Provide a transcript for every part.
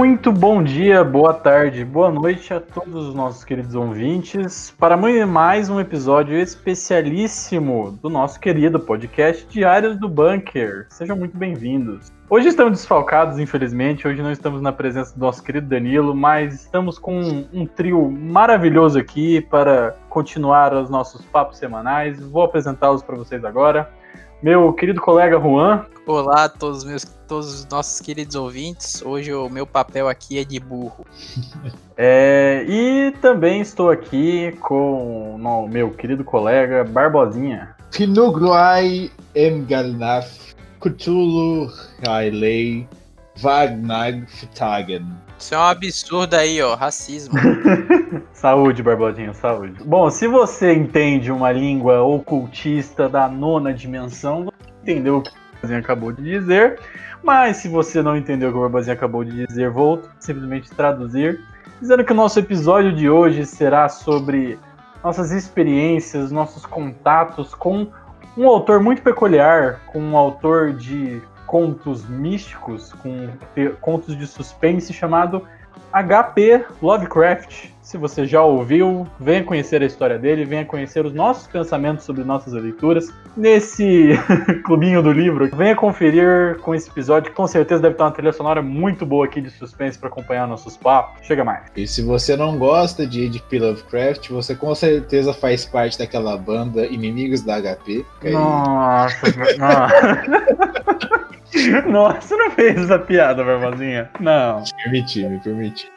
Muito bom dia, boa tarde, boa noite a todos os nossos queridos ouvintes para mais um episódio especialíssimo do nosso querido podcast Diários do Bunker. Sejam muito bem-vindos. Hoje estamos desfalcados, infelizmente, hoje não estamos na presença do nosso querido Danilo, mas estamos com um trio maravilhoso aqui para continuar os nossos papos semanais. Vou apresentá-los para vocês agora. Meu querido colega Juan. Olá a todos os nossos queridos ouvintes. Hoje o meu papel aqui é de burro. E também estou aqui com o meu querido colega Barbosinha. Finugluai Emgarnaf Cthulhu Hailei Vagnag Fitagen. Isso é um absurdo aí, ó, racismo. Saúde, Barbadinho, saúde. Bom, se você entende uma língua ocultista da nona dimensão, você entendeu o que o Barbazinha acabou de dizer, mas se você não entendeu o que o Barbazinha acabou de dizer, vou simplesmente traduzir, dizendo que o nosso episódio de hoje será sobre nossas experiências, nossos contatos com um autor muito peculiar, com um autor de contos místicos, com contos de suspense chamado HP Lovecraft. Se você já ouviu, venha conhecer a história dele, venha conhecer os nossos pensamentos sobre nossas leituras nesse clubinho do livro. Venha conferir com esse episódio, que com certeza deve ter uma trilha sonora muito boa aqui de suspense para acompanhar nossos papos. Chega mais. E se você não gosta de HP Lovecraft, você com certeza faz parte daquela banda Inimigos da HP. Nossa, nossa, você não fez essa piada, Barbazinha? Não. Me permiti.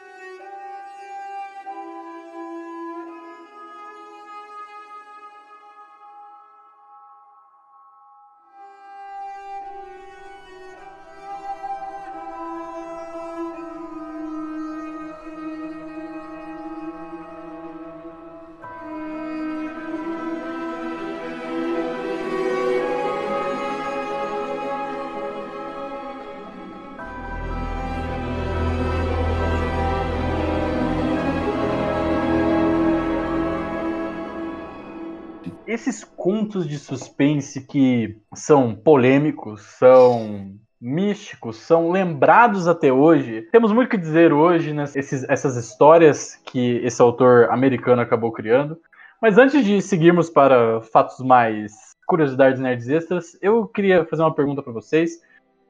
Esses contos de suspense que são polêmicos, são místicos, são lembrados até hoje. Temos muito o que dizer hoje, né? Essas histórias que esse autor americano acabou criando. Mas antes de seguirmos para fatos mais curiosidades nerds extras, eu queria fazer uma pergunta para vocês.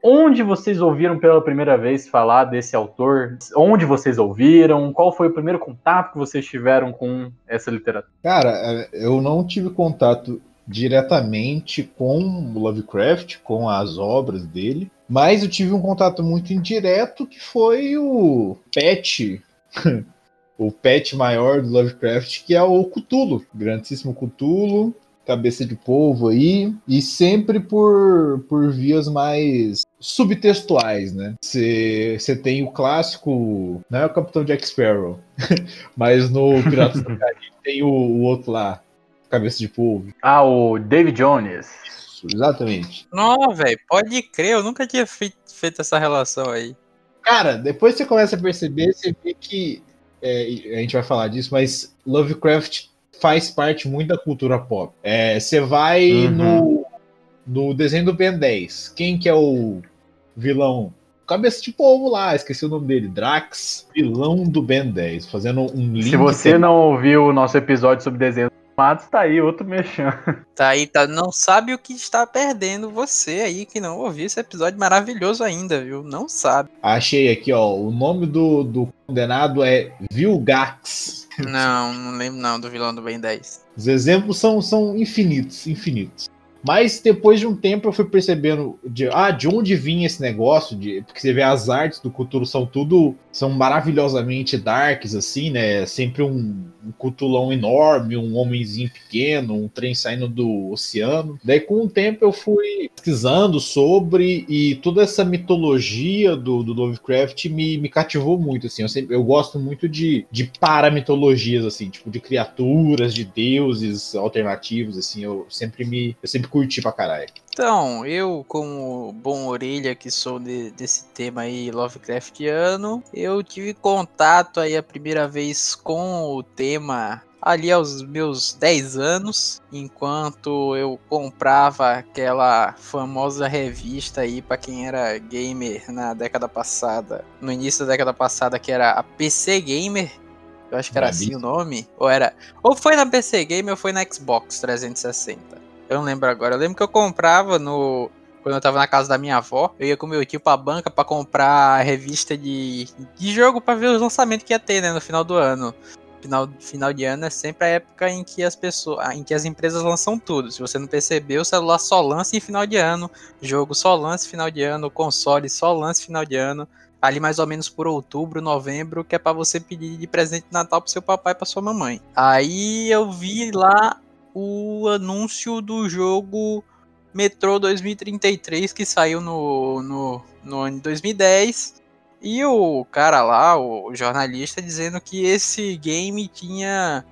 Onde vocês ouviram pela primeira vez falar desse autor? Onde vocês ouviram? Qual foi o primeiro contato que vocês tiveram com essa literatura? Cara, eu não tive contato diretamente com Lovecraft, com as obras dele, mas eu tive um contato muito indireto, que foi o pet, o pet maior do Lovecraft, que é o Cthulhu, o grandíssimo Cthulhu. Cabeça de polvo aí, e sempre por vias mais subtextuais, né? Você tem o clássico, não é o Capitão Jack Sparrow, mas no Piratas do Caribe tem o outro lá, Cabeça de Polvo. Ah, o David Jones. Isso, exatamente. Não, velho, pode crer, eu nunca tinha feito essa relação aí. Cara, depois você começa a perceber, você vê que, a gente vai falar disso, mas Lovecraft faz parte muito da cultura pop. Você vai no desenho do Ben 10. Quem que é o vilão? Cabeça de polvo lá, esqueci o nome dele. Drax, vilão do Ben 10. Fazendo um link. Se você não ouviu o nosso episódio sobre desenho animados, tá aí, outro mexão. Tá aí, tá. Não sabe o que está perdendo você aí que não ouviu esse episódio maravilhoso ainda, viu? Não sabe. Achei aqui, ó. O nome do condenado é Vilgax. Não lembro não do vilão do Ben 10. Os exemplos são infinitos. Mas depois de um tempo eu fui percebendo de onde vinha esse negócio, porque você vê as artes do Cthulhu são maravilhosamente darks, assim, né? Sempre um cutulão enorme, um homenzinho pequeno, um trem saindo do oceano. Daí com o tempo eu fui pesquisando sobre, e toda essa mitologia do Lovecraft me cativou muito, assim. Eu gosto muito de paramitologias, assim, tipo de criaturas, de deuses alternativos, assim. Eu sempre curti pra caralho. Então, eu, como bom orelha que sou desse tema aí Lovecraftiano, eu tive contato aí a primeira vez com o tema ali aos meus 10 anos, enquanto eu comprava aquela famosa revista aí pra quem era gamer na década passada, no início da década passada, que era a PC Gamer, eu acho que era assim o nome, ou foi na PC Gamer ou foi na Xbox 360, eu não lembro agora. Eu lembro que eu comprava no... Quando eu tava na casa da minha avó, eu ia com meu tio pra banca pra comprar a revista de jogo pra ver os lançamentos que ia ter, né, no final do ano. Final de ano é sempre a época em que as empresas lançam tudo. Se você não percebeu, o celular só lança em final de ano, jogo só lança em final de ano, console só lança em final de ano, ali mais ou menos por outubro, novembro, que é pra você pedir de presente de Natal pro seu papai e pra sua mamãe. Aí eu vi lá o anúncio do jogo... Metrô 2033, que saiu no ano de 2010, e o cara lá, o jornalista, dizendo que esse game tinha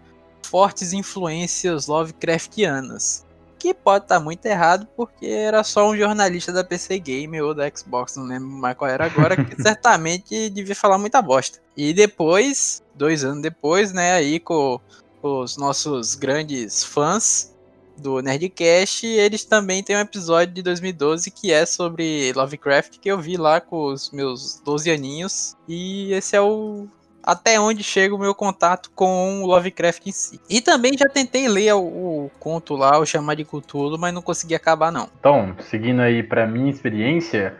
fortes influências Lovecraftianas, que pode estar muito errado, porque era só um jornalista da PC Gamer ou da Xbox, não lembro mais qual era agora, que certamente devia falar muita bosta. E depois, 2 anos depois, né, aí com os nossos grandes fãs do Nerdcast, eles também têm um episódio de 2012 que é sobre Lovecraft, que eu vi lá com os meus 12 aninhos, e esse é o... até onde chega o meu contato com o Lovecraft em si. E também já tentei ler o conto lá, o Chamar de Cthulhu, mas não consegui acabar não. Então, seguindo aí pra minha experiência,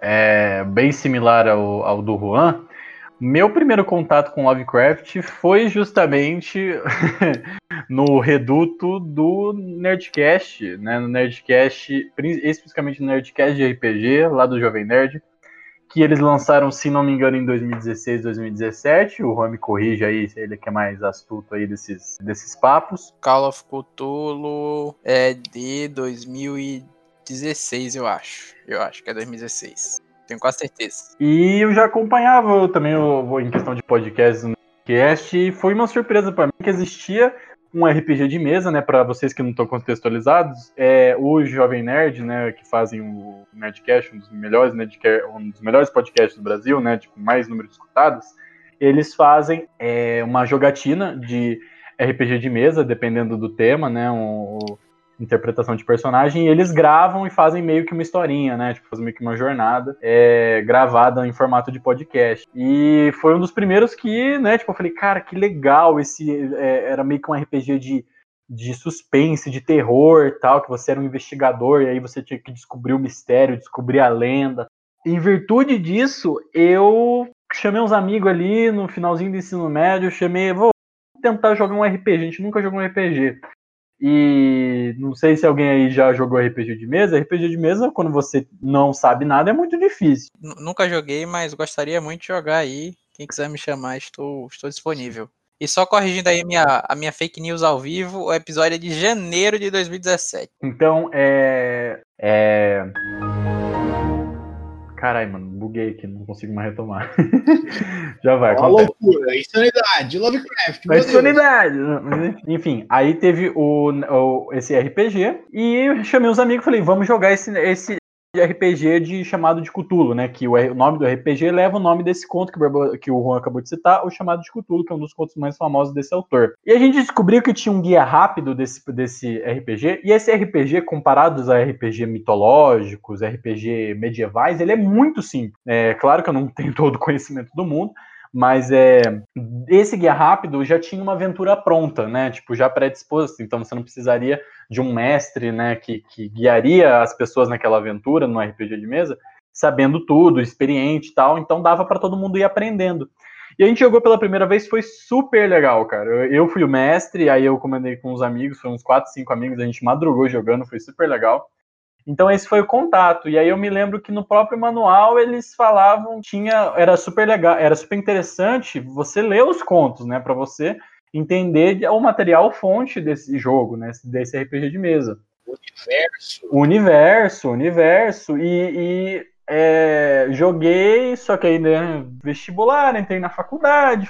é bem similar ao do Juan, meu primeiro contato com Lovecraft foi justamente no reduto do Nerdcast, né? No Nerdcast, especificamente no Nerdcast de RPG, lá do Jovem Nerd, que eles lançaram, se não me engano, em 2016, 2017. O Juan me corrige aí, ele que é mais astuto aí desses papos. Call of Cthulhu é de 2016, eu acho que é 2016. Tenho quase certeza. E eu já acompanhava, eu também vou em questão de podcasts no Nerdcast, e foi uma surpresa para mim que existia um RPG de mesa, né? Para vocês que não estão contextualizados, o Jovem Nerd, né? Que fazem o Nerdcast, um dos melhores podcasts do Brasil, né? Tipo, mais número de escutados. Eles fazem uma jogatina de RPG de mesa, dependendo do tema, né? Interpretação de personagem, e eles gravam e fazem meio que uma historinha, né? Tipo, fazem meio que uma jornada gravada em formato de podcast. E foi um dos primeiros que, né? Tipo, eu falei, cara, que legal esse... era meio que um RPG de suspense, de terror e tal, que você era um investigador e aí você tinha que descobrir o mistério, descobrir a lenda. Em virtude disso, eu chamei uns amigos ali no finalzinho do ensino médio, vou tentar jogar um RPG, a gente nunca jogou um RPG. E não sei se alguém aí já jogou RPG de mesa. RPG de mesa, quando você não sabe nada, é muito difícil. Nunca joguei, mas gostaria muito de jogar aí. Quem quiser me chamar, estou disponível. E só corrigindo aí a minha fake news ao vivo, o episódio é de janeiro de 2017. Então, Caralho, mano, buguei aqui, não consigo mais retomar. Já vai. Uma loucura, a insanidade, Lovecraft. A insanidade. Enfim, aí teve esse RPG e eu chamei os amigos e falei, vamos jogar esse RPG chamado de Cthulhu, né? Que o nome do RPG leva o nome desse conto que o Juan acabou de citar, o Chamado de Cthulhu, que é um dos contos mais famosos desse autor. E a gente descobriu que tinha um guia rápido desse RPG, e esse RPG, comparados a RPG mitológicos, RPG medievais, ele é muito simples. É claro que eu não tenho todo o conhecimento do mundo, mas esse guia rápido já tinha uma aventura pronta, né? Tipo, já predisposta, então você não precisaria de um mestre, né, que guiaria as pessoas naquela aventura, no RPG de mesa, sabendo tudo, experiente e tal, então dava para todo mundo ir aprendendo. E a gente jogou pela primeira vez, foi super legal, cara. Eu fui o mestre, aí eu comandei com uns amigos, foi uns 4, 5 amigos, a gente madrugou jogando, foi super legal. Então esse foi o contato, e aí eu me lembro que no próprio manual eles falavam, era super legal, era super interessante você ler os contos, né, para você entender o material fonte desse jogo, né, desse RPG de mesa. Universo, e joguei, só que aí, né, vestibular, entrei na faculdade,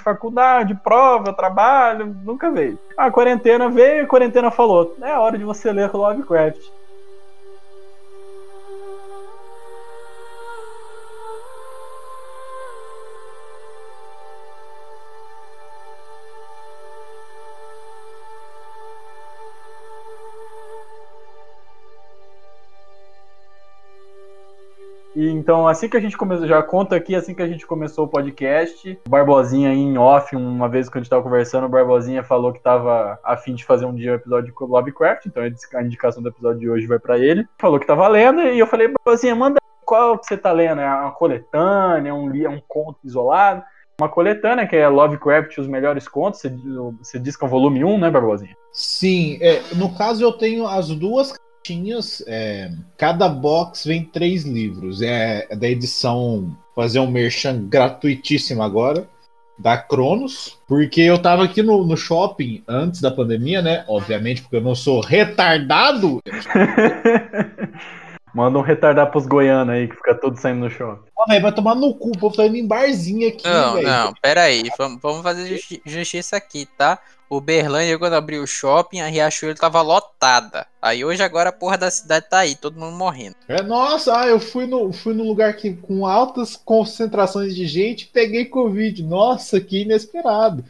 prova, trabalho, nunca veio. A quarentena veio e a quarentena falou, é hora de você ler Lovecraft. E então, assim que a gente começou, já conta aqui, assim que a gente começou o podcast, o Barbosinha em off, uma vez que a gente tava conversando, o Barbosinha falou que tava a fim de fazer um dia um episódio de Lovecraft, então a indicação do episódio de hoje vai pra ele. Falou que tava lendo, e eu falei, Barbosinha, manda qual que você tá lendo, é uma coletânea, um conto isolado? Uma coletânea que é Lovecraft, os melhores contos, você diz que é o volume 1, né, Barbosinha? Sim, no caso eu tenho as duas caixinhas, cada box vem 3 livros, é da edição, fazer um merchan gratuitíssimo agora, da Cronos, porque eu tava aqui no shopping antes da pandemia, né, obviamente, porque eu não sou retardado. Manda um retardar pros goianos aí, que fica todo saindo no show. Véio, vai tomar no cu, o povo tá indo em barzinho aqui, velho. Não, peraí, vamos fazer justiça aqui, tá? O Berlândia, quando abriu o shopping, a Riachuelo tava lotada. Aí hoje, agora, a porra da cidade tá aí, todo mundo morrendo. Nossa, eu fui no lugar que, com altas concentrações de gente, peguei Covid. Nossa, que inesperado.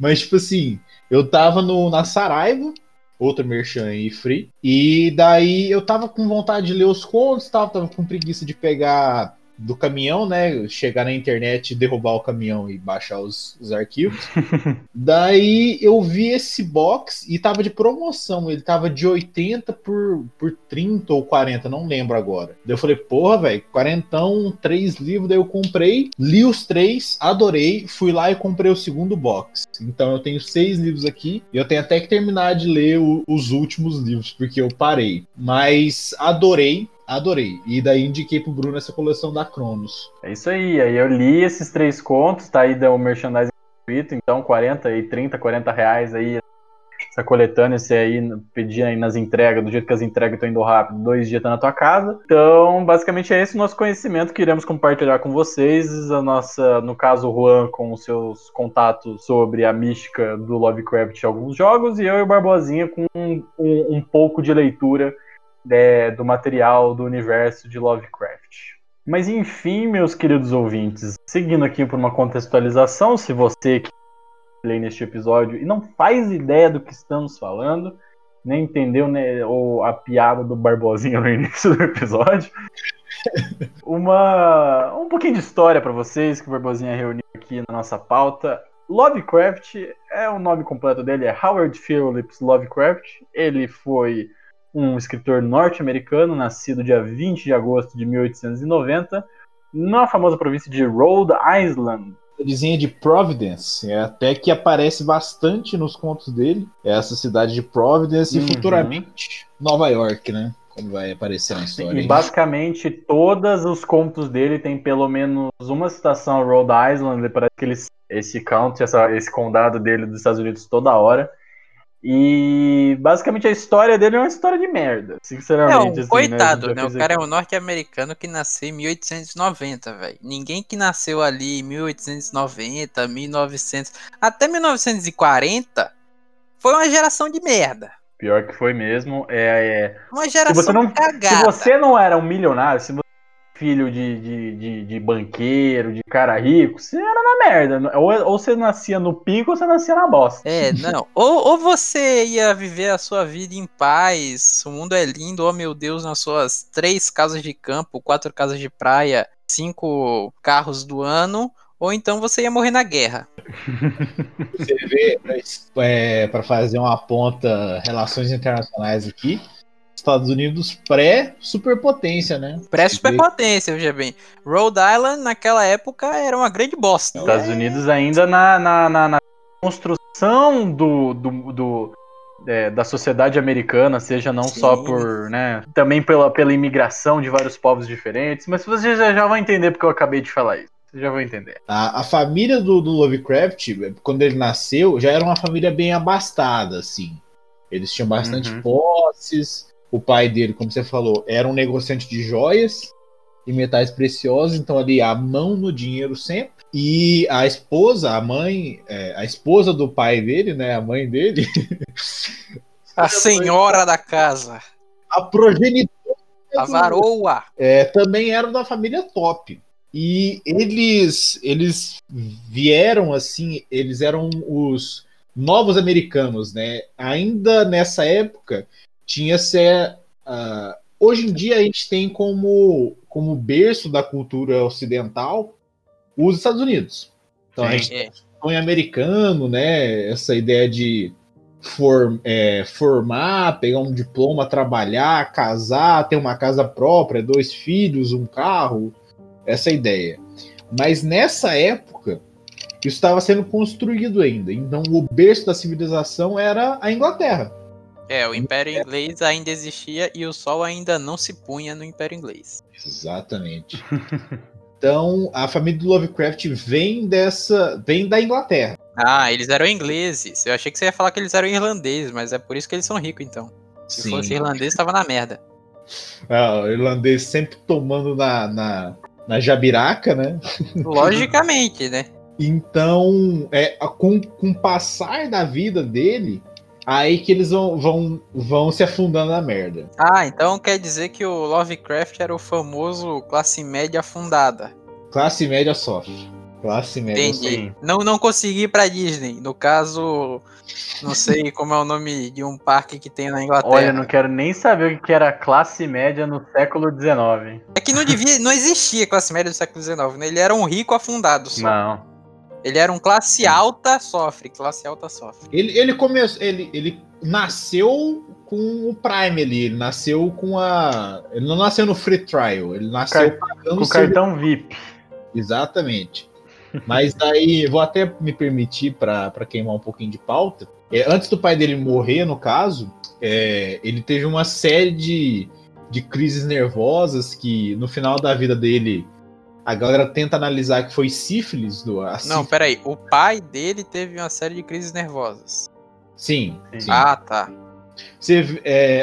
Mas, tipo assim, eu tava na Saraiva, outro merchan aí, free. E daí eu tava com vontade de ler os contos, tava com preguiça de pegar do caminhão, né? Chegar na internet, derrubar o caminhão e baixar os arquivos. Daí eu vi esse box e tava de promoção. Ele tava de 80 por 30 ou 40, não lembro agora. Daí eu falei, porra, velho, quarentão, 3 livros. Daí eu comprei, li os 3, adorei, fui lá e comprei o segundo box. Então eu tenho 6 livros aqui e eu tenho até que terminar de ler os últimos livros, porque eu parei. Mas adorei. Adorei. E daí indiquei pro Bruno essa coleção da Cronos. É isso aí. Aí eu li esses 3 contos, tá aí o merchandising gratuito, então 40 e 30, R$40 aí. Essa coletânea, você aí pedir aí nas entregas, do jeito que as entregas estão indo rápido, 2 dias tá na tua casa. Então, basicamente é esse o nosso conhecimento que iremos compartilhar com vocês. A nossa, no caso, o Juan com os seus contatos sobre a mística do Lovecraft em alguns jogos, e eu e o Barbosinha com um pouco de leitura do material do universo de Lovecraft. Mas enfim, meus queridos ouvintes, seguindo aqui por uma contextualização, se você que lê neste episódio e não faz ideia do que estamos falando, nem entendeu, né, ou a piada do Barbosinha no início do episódio, um pouquinho de história para vocês que o Barbosinha reuniu aqui na nossa pauta. Lovecraft, o nome completo dele é Howard Phillips Lovecraft. Ele foi um escritor norte-americano, nascido dia 20 de agosto de 1890, na famosa província de Rhode Island. Cidadezinha de Providence, até que aparece bastante nos contos dele, essa cidade de Providence, e futuramente Nova York, né? Como vai aparecer na história. E basicamente todos os contos dele tem pelo menos uma citação a Rhode Island, parece que esse county, esse condado dele dos Estados Unidos toda hora. E basicamente a história dele é uma história de merda, sinceramente. Coitado, né? O cara é um norte-americano que nasceu em 1890, velho. Ninguém que nasceu ali em 1890, 1900, até 1940 foi uma geração de merda. Pior que foi mesmo. Uma geração de cagada. Se você não era um milionário, se você era filho de banqueiro, de cara rico, você era na merda. Ou você nascia no pico ou você nascia na bosta. Não. Ou você ia viver a sua vida em paz, o mundo é lindo, oh meu Deus, nas suas 3 casas de campo, 4 casas de praia, 5 carros do ano, ou então você ia morrer na guerra. Você vê, pra fazer uma ponta, relações internacionais aqui, Estados Unidos pré-superpotência, né? Pré-superpotência, veja bem. Rhode Island, naquela época, era uma grande bosta. Estados Unidos ainda na construção da sociedade americana, seja não Sim. só por, né, também pela imigração de vários povos diferentes, mas você já vai entender porque eu acabei de falar isso. Você já vai entender. A família do Lovecraft, quando ele nasceu, já era uma família bem abastada, assim. Eles tinham bastante posses. O pai dele, como você falou, era um negociante de joias e metais preciosos, então ali a mão no dinheiro sempre. E a esposa, a mãe, a esposa do pai dele, né, a mãe dele... a senhora da casa. A progenitora. A varoa. Também era da família top. E eles vieram assim, eles eram os novos americanos, né? Ainda nessa época... Hoje em dia a gente tem como como berço da cultura ocidental os Estados Unidos. Então, a gente tem um americano, né? Essa ideia de formar, pegar um diploma, trabalhar, casar, ter uma casa própria, 2 filhos, um carro, essa ideia. Mas nessa época, isso estava sendo construído ainda. Então, o berço da civilização era a Inglaterra. O Império Inglês ainda existia e o sol ainda não se punha no Império Inglês. Exatamente. Então, a família do Lovecraft vem da Inglaterra. Ah, eles eram ingleses. Eu achei que você ia falar que eles eram irlandeses, mas é por isso que eles são ricos, então. Se fosse irlandês, estava na merda. Ah, o irlandês sempre tomando na jabiraca, né? Logicamente, né? Então, com o passar da vida dele, aí que eles vão se afundando na merda. Ah, então quer dizer que o Lovecraft era o famoso classe média afundada. Classe média sofre. Classe média. Entendi. Não consegui ir pra Disney. No caso, não sei como é o nome de um parque que tem na Inglaterra. Olha, não quero nem saber o que era classe média no século XIX. É que não existia classe média no século XIX, né? Ele era um rico afundado só. Não. Ele era um classe alta sofre. Ele nasceu com o Prime ali, ele nasceu com a... Ele não nasceu no Free Trial, ele nasceu com o cartão VIP. Exatamente. Mas aí, vou até me permitir para queimar um pouquinho de pauta. Antes do pai dele morrer, no caso, ele teve uma série de crises nervosas que no final da vida dele... A galera tenta analisar que foi sífilis do... Não, peraí. O pai dele teve uma série de crises nervosas. Sim. Ah, tá.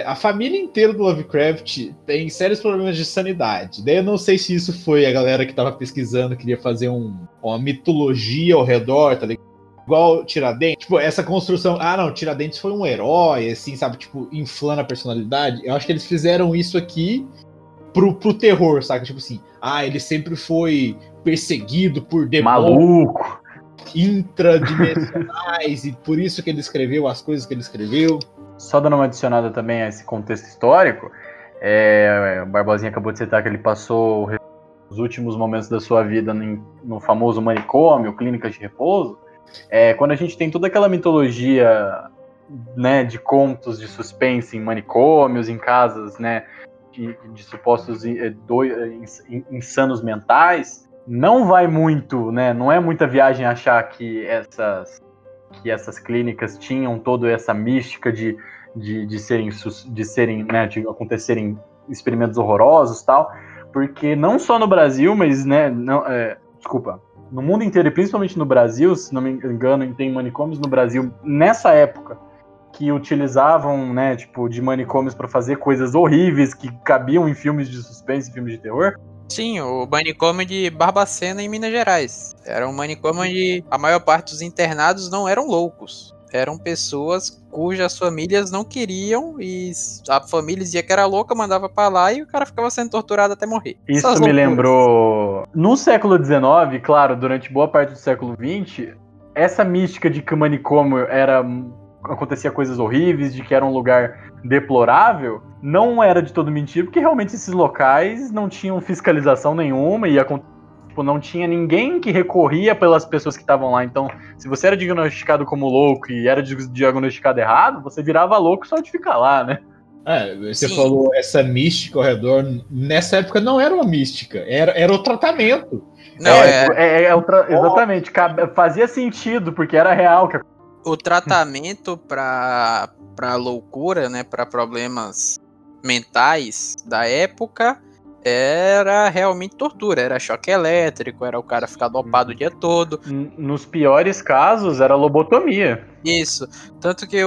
A família inteira do Lovecraft tem sérios problemas de sanidade. Daí eu não sei se isso foi a galera que tava pesquisando, queria fazer uma mitologia ao redor, tá ligado? Igual Tiradentes. Tipo, essa construção... Ah, não, Tiradentes foi um herói, assim, sabe? Tipo, inflando a personalidade. Eu acho que eles fizeram isso aqui... Pro terror, saca? Tipo assim, ele sempre foi perseguido por demônios. Maluco! Intradimensionais, e por isso que ele escreveu as coisas que ele escreveu. Só dando uma adicionada também a esse contexto histórico, o Barbosinha acabou de citar que ele passou os últimos momentos da sua vida no famoso manicômio, clínicas de repouso. Quando a gente tem toda aquela mitologia, né, de contos de suspense em manicômios, em casas, né, de supostos insanos mentais, não vai muito, né? Não é muita viagem achar que essas clínicas tinham toda essa mística de serem, né, de acontecerem experimentos horrorosos e tal, porque não só no Brasil, mas, né? No mundo inteiro, e principalmente no Brasil, se não me engano, tem manicômios no Brasil nessa época, que utilizavam, né, tipo, de manicômios para fazer coisas horríveis que cabiam em filmes de suspense, filmes de terror. Sim, o manicômio de Barbacena em Minas Gerais. Era um manicômio onde a maior parte dos internados não eram loucos. Eram pessoas cujas famílias não queriam e a família dizia que era louca, mandava pra lá e o cara ficava sendo torturado até morrer. Isso me lembrou... No século XIX, claro, durante boa parte do século XX, essa mística de que o manicômio era... acontecia coisas horríveis, de que era um lugar deplorável, não era de todo mentira, porque realmente esses locais não tinham fiscalização nenhuma e não tinha ninguém que recorria pelas pessoas que estavam lá. Então, se você era diagnosticado como louco e era diagnosticado errado, você virava louco só de ficar lá, né? Você Sim. falou essa mística ao redor, nessa época não era uma mística, era o tratamento. Não, exatamente, fazia sentido, porque era real que o tratamento para loucura, né, para problemas mentais da época era realmente tortura, era choque elétrico, era o cara ficar dopado o dia todo. Nos piores casos era lobotomia. Isso, tanto que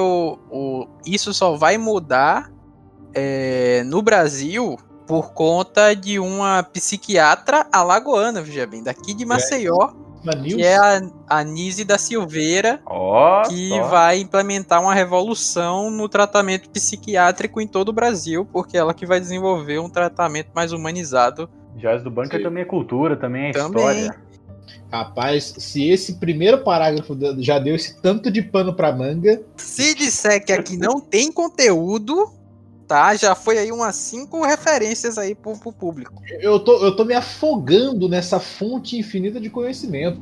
isso só vai mudar no Brasil por conta de uma psiquiatra alagoana, veja bem, daqui de Maceió. Que é a Nise da Silveira, vai implementar uma revolução no tratamento psiquiátrico em todo o Brasil, porque ela que vai desenvolver um tratamento mais humanizado. Diários do Bunker também é cultura, também é história. Rapaz, se esse primeiro parágrafo já deu esse tanto de pano pra manga... Se disser que aqui não tem conteúdo, tá? Já foi aí umas 5 referências aí pro público. Eu tô me afogando nessa fonte infinita de conhecimento.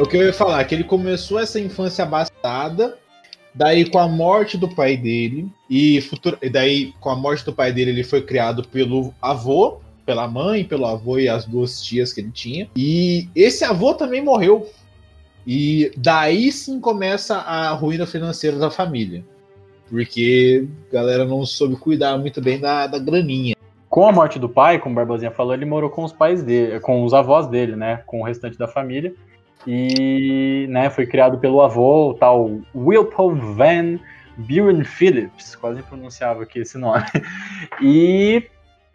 O que eu ia falar, que ele começou essa infância abastada, daí com a morte do pai dele, ele foi criado pelo avô, pela mãe, pelo avô e as 2 tias que ele tinha, e esse avô também morreu, e daí sim começa a ruína financeira da família, porque a galera não soube cuidar muito bem da graninha. Com a morte do pai, como o Barbosinha falou, ele morou com os pais dele, com os avós dele, né, com o restante da família. E né, foi criado pelo avô, o tal Wilhelm Van Buren Phillips, quase pronunciava aqui esse nome. E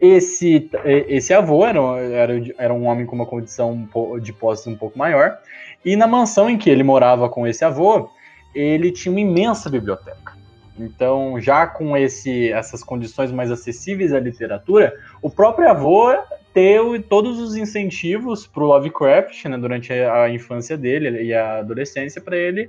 esse avô era um homem com uma condição de posses um pouco maior. E na mansão em que ele morava com esse avô, ele tinha uma imensa biblioteca. Então, já com essas condições mais acessíveis à literatura, o próprio avô teve todos os incentivos para o Lovecraft, né, durante a infância dele e a adolescência, para ele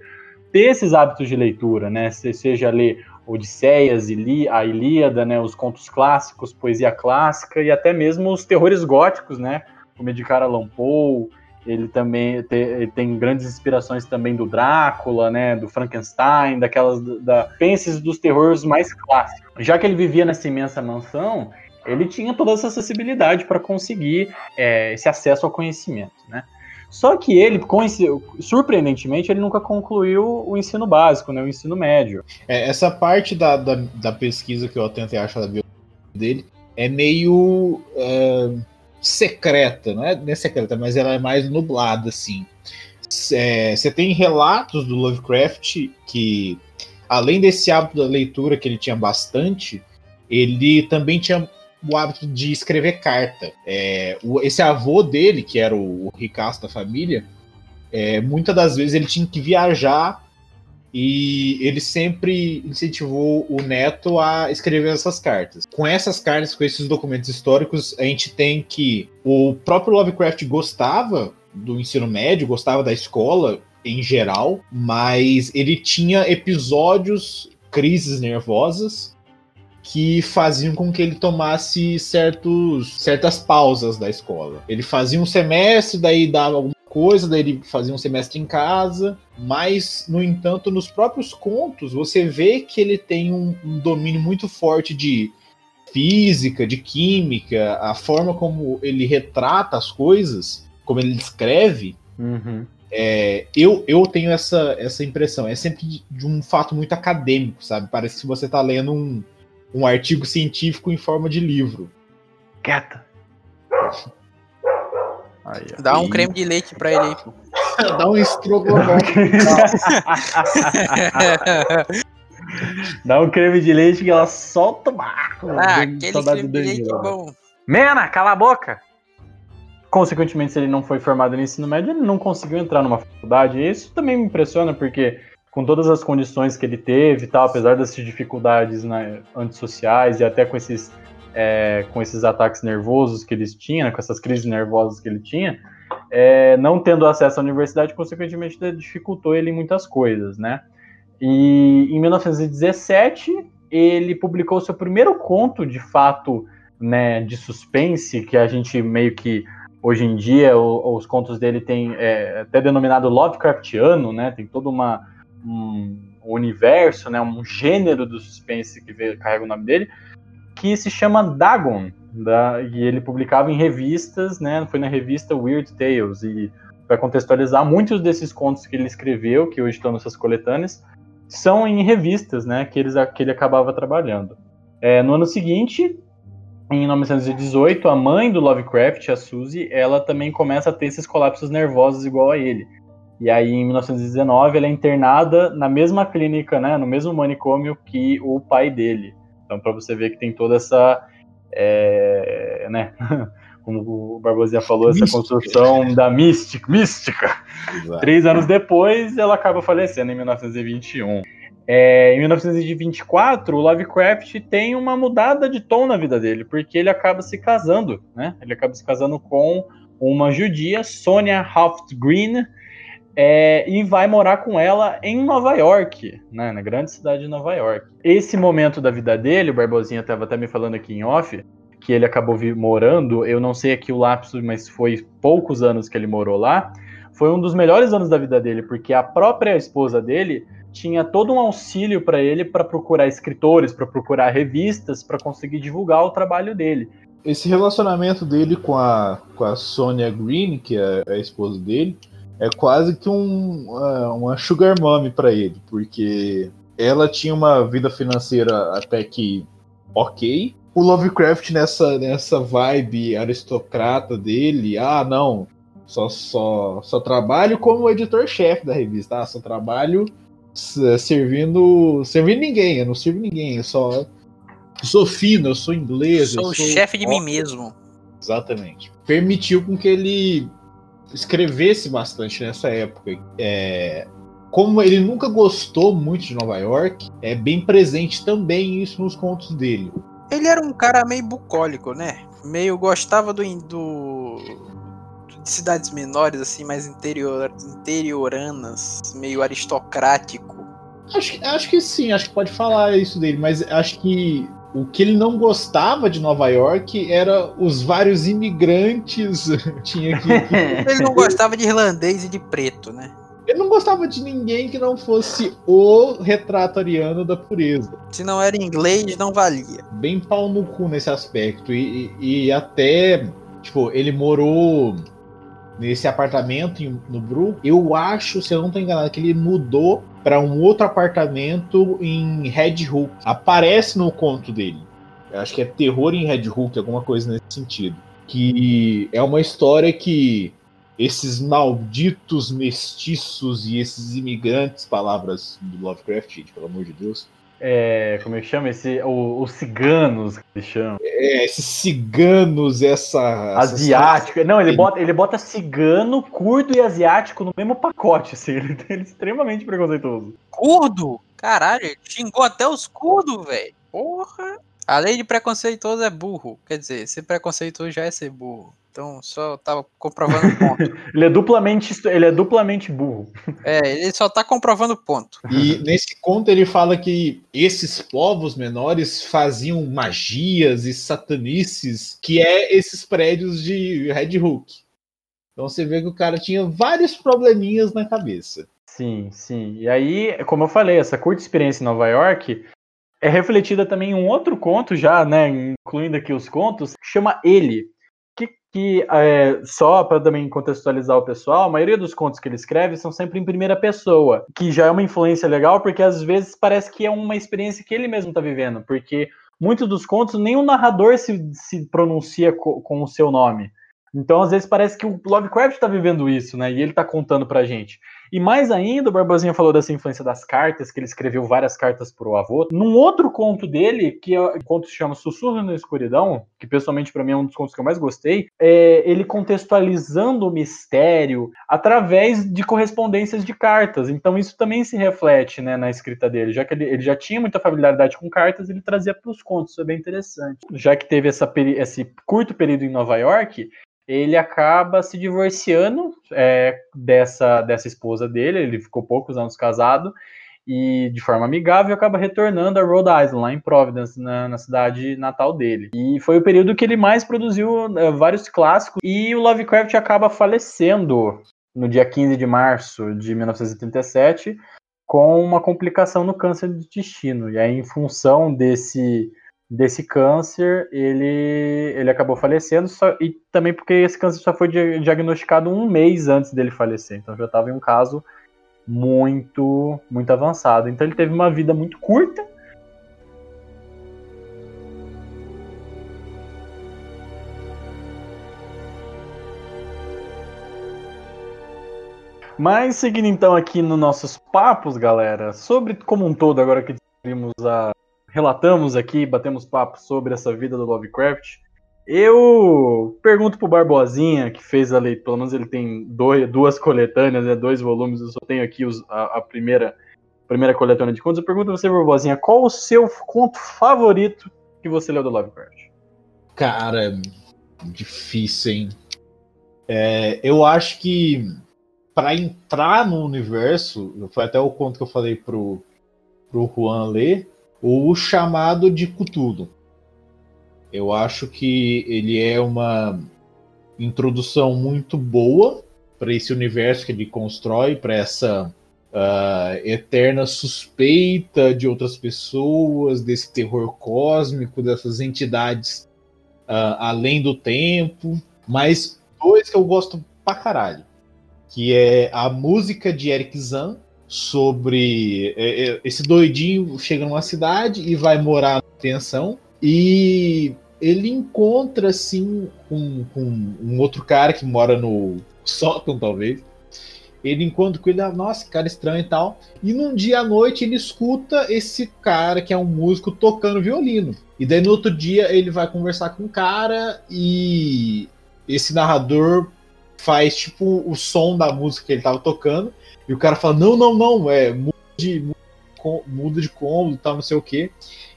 ter esses hábitos de leitura, né, seja ler Odisseias, a Ilíada, né, os contos clássicos, poesia clássica e até mesmo os terrores góticos, né, como Edgar Allan Poe. Ele também tem grandes inspirações também do Drácula, né, do Frankenstein, daquelas penses dos terrores mais clássicos. Já que ele vivia nessa imensa mansão, ele tinha toda essa acessibilidade para conseguir esse acesso ao conhecimento, né? Só que ele, surpreendentemente, ele nunca concluiu o ensino básico, né, o ensino médio. Essa parte da pesquisa que eu tentei achar da biografia dele é meio... secreta, não é secreta, mas ela é mais nublada, assim. Você tem relatos do Lovecraft que, além desse hábito da leitura que ele tinha bastante, ele também tinha o hábito de escrever carta. Esse avô dele, que era o ricaço da família, muitas das vezes ele tinha que viajar e ele sempre incentivou o neto a escrever essas cartas. Com essas cartas, com esses documentos históricos, a gente tem que o próprio Lovecraft gostava do ensino médio, gostava da escola em geral, mas ele tinha episódios, crises nervosas, que faziam com que ele tomasse certas pausas da escola. Ele fazia um semestre, daí dava alguma coisa, daí ele fazia um semestre em casa, mas, no entanto, nos próprios contos, você vê que ele tem um domínio muito forte de física, de química, a forma como ele retrata as coisas, como ele descreve, eu tenho essa impressão, é sempre de um fato muito acadêmico, sabe? Parece que você tá lendo um artigo científico em forma de livro. Gata! Dá um creme de leite pra ele aí, pô. Dá um estrogonofe. Dá um creme de leite que ela solta o barco. Ah, aquele creme de leite bom. Mena, cala a boca! Consequentemente, se ele não foi formado no ensino médio, ele não conseguiu entrar numa faculdade. E isso também me impressiona, porque com todas as condições que ele teve e tal, apesar dessas dificuldades, né, antissociais e até com esses ataques nervosos que ele tinha, com essas crises nervosas que ele tinha, não tendo acesso à universidade, consequentemente dificultou ele em muitas coisas, né? E em 1917 ele publicou seu primeiro conto de fato, né, de suspense, que a gente meio que hoje em dia os contos dele tem até denominado Lovecraftiano, né? Tem todo um universo, né, um gênero do suspense que carrega o nome dele, que se chama Dagon, e ele publicava em revistas, né, foi na revista Weird Tales, e para contextualizar, muitos desses contos que ele escreveu, que hoje estão nessas coletâneas, são em revistas, né, que ele acabava trabalhando. No ano seguinte, em 1918, a mãe do Lovecraft, a Suzy, ela também começa a ter esses colapsos nervosos igual a ele. E aí, em 1919, ela é internada na mesma clínica, né, no mesmo manicômio que o pai dele. Então, para você ver que tem toda essa, né, como o Barbosinha falou, mística. Essa construção da mística. Exato. 3 anos depois, ela acaba falecendo, em 1921. Em 1924, o Lovecraft tem uma mudada de tom na vida dele, porque ele acaba se casando, né? Ele acaba se casando com uma judia, Sonia Haupt-Green, e vai morar com ela em Nova York, né, na grande cidade de Nova York. Esse momento da vida dele, o Barbosinha estava até me falando aqui em off, que ele acabou morando, eu não sei aqui o lapso, mas foi poucos anos que ele morou lá, foi um dos melhores anos da vida dele, porque a própria esposa dele tinha todo um auxílio para ele, para procurar escritores, para procurar revistas, para conseguir divulgar o trabalho dele. Esse relacionamento dele com a Sonia Green, que é a esposa dele, é quase que uma sugar mommy pra ele, porque ela tinha uma vida financeira até que ok. O Lovecraft nessa vibe aristocrata dele, só trabalho como editor-chefe da revista, só trabalho servindo ninguém, eu não sirvo ninguém, eu sou fino, eu sou inglês, sou chefe de mim mesmo. Exatamente. Permitiu com que ele escrevesse bastante nessa época. Como ele nunca gostou muito de Nova York, é bem presente também isso nos contos dele. Ele era um cara meio bucólico, né? Meio gostava de cidades menores, assim, mais interioranas, meio aristocrático. Acho que sim, acho que pode falar isso dele, mas acho que o que ele não gostava de Nova York era os vários imigrantes. Tinha que... Ele não gostava de irlandês e de preto, né? Ele não gostava de ninguém que não fosse o retrato ariano da pureza. Se não era inglês, não valia. Bem pau no cu nesse aspecto. E até, tipo, ele morou nesse apartamento no Brook. Eu acho, se eu não tô enganado, que ele mudou para um outro apartamento em Red Hook. Aparece no conto dele. Eu acho que é terror em Red Hook, alguma coisa nesse sentido. Que é uma história que esses malditos mestiços e esses imigrantes, palavras do Lovecraft, gente, pelo amor de Deus. Como é que chama? Os ciganos, que eles chamam. Esses ciganos, asiático. Não, ele bota cigano, curdo e asiático no mesmo pacote, assim. Ele é extremamente preconceituoso. Curdo? Caralho, ele xingou até os curdos, velho. Porra. A lei de preconceituoso é burro. Quer dizer, ser preconceituoso já é ser burro. Então, só tava comprovando o ponto. Ele é duplamente burro. Ele só tá comprovando o ponto. E nesse conto ele fala que esses povos menores faziam magias e satanices, que é esses prédios de Red Hook. Então você vê que o cara tinha vários probleminhas na cabeça. Sim, sim. E aí, como eu falei, essa curta experiência em Nova York é refletida também em um outro conto já, né, incluindo aqui os contos, que chama Ele. Que só para também contextualizar o pessoal, a maioria dos contos que ele escreve são sempre em primeira pessoa, que já é uma influência legal, porque às vezes parece que é uma experiência que ele mesmo está vivendo, porque muitos dos contos nem o narrador se pronuncia com o seu nome. Então, às vezes, parece que o Lovecraft está vivendo isso, né? E ele está contando pra gente. E mais ainda, o Barbosinha falou dessa influência das cartas, que ele escreveu várias cartas pro avô. Num outro conto dele, que é um conto que se chama Sussurro na Escuridão, que pessoalmente pra mim é um dos contos que eu mais gostei, ele contextualizando o mistério através de correspondências de cartas. Então, isso também se reflete, né, na escrita dele. Já que ele já tinha muita familiaridade com cartas, ele trazia pros contos. Isso é bem interessante. Já que teve esse curto período em Nova York, ele acaba se divorciando dessa esposa dele. Ele ficou poucos anos casado e, de forma amigável, acaba retornando a Rhode Island, lá em Providence, na cidade natal dele. E foi o período que ele mais produziu vários clássicos. E o Lovecraft acaba falecendo no dia 15 de março de 1937 com uma complicação no câncer de intestino. E aí, em função desse câncer, ele acabou falecendo, e também porque esse câncer só foi diagnosticado um mês antes dele falecer, então já estava em um caso muito, muito avançado. Então ele teve uma vida muito curta. Mas seguindo então aqui nos nossos papos, galera, sobre como um todo, agora que descobrimos relatamos aqui, batemos papo sobre essa vida do Lovecraft. Eu pergunto pro Barbosinha, que fez a leitura, pelo menos ele tem duas coletâneas, né, 2 volumes, eu só tenho aqui a primeira coletânea de contos. Eu pergunto a você, Barbosinha, qual o seu conto favorito que você leu do Lovecraft? Cara, difícil, hein? Eu acho que pra entrar no universo, foi até o conto que eu falei pro Juan ler, o Chamado de Cthulhu. Eu acho que ele é uma introdução muito boa para esse universo que ele constrói, para essa eterna suspeita de outras pessoas, desse terror cósmico, dessas entidades além do tempo. Mas 2 que eu gosto pra caralho, que é a música de Eric Zan sobre esse doidinho chega numa cidade e vai morar na pensão. E ele encontra, assim, um outro cara que mora no sótão, talvez. Ele encontra com ele, nossa, que cara estranho e tal. E num dia à noite ele escuta esse cara, que é um músico, tocando violino. E daí no outro dia ele vai conversar com o cara e esse narrador faz, tipo, o som da música que ele tava tocando. E o cara fala, não, muda de cômodo e tal, não sei o quê.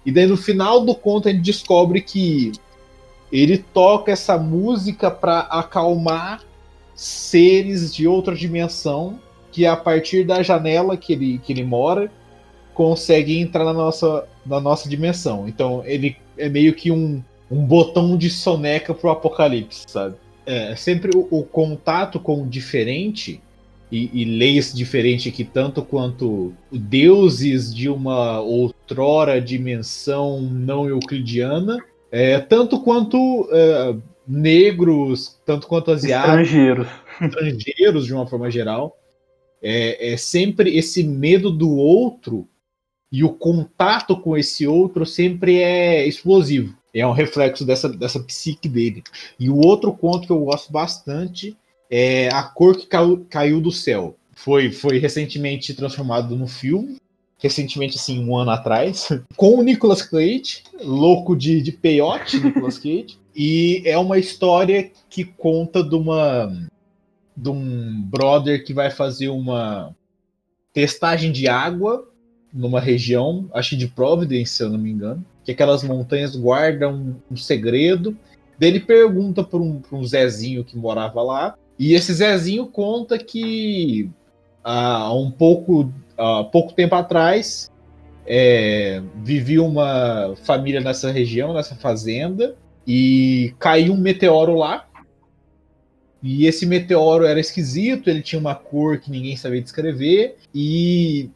E daí no final do conto a gente descobre que ele toca essa música para acalmar seres de outra dimensão que a partir da janela que ele mora consegue entrar na nossa dimensão. Então ele é meio que um botão de soneca pro apocalipse, sabe? Sempre o contato com o diferente, e leis diferente aqui, tanto quanto deuses de uma outrora dimensão não euclidiana, tanto quanto negros, tanto quanto asiáticos, estrangeiros de uma forma geral, é sempre esse medo do outro, e o contato com esse outro sempre é explosivo, é um reflexo dessa psique dele. E o outro conto que eu gosto bastante é A Cor que Caiu do Céu. Foi recentemente transformado num filme, recentemente, assim, 1 ano atrás, com o Nicolas Cage, louco de peiote, Nicolas Cage. E é uma história que conta de um brother que vai fazer uma testagem de água numa região, acho que de Providence, se eu não me engano, que aquelas montanhas guardam um segredo. Daí ele pergunta por um Zezinho que morava lá. E esse Zezinho conta que há pouco tempo atrás vivia uma família nessa região, nessa fazenda, e caiu um meteoro lá. E esse meteoro era esquisito, ele tinha uma cor que ninguém sabia descrever, e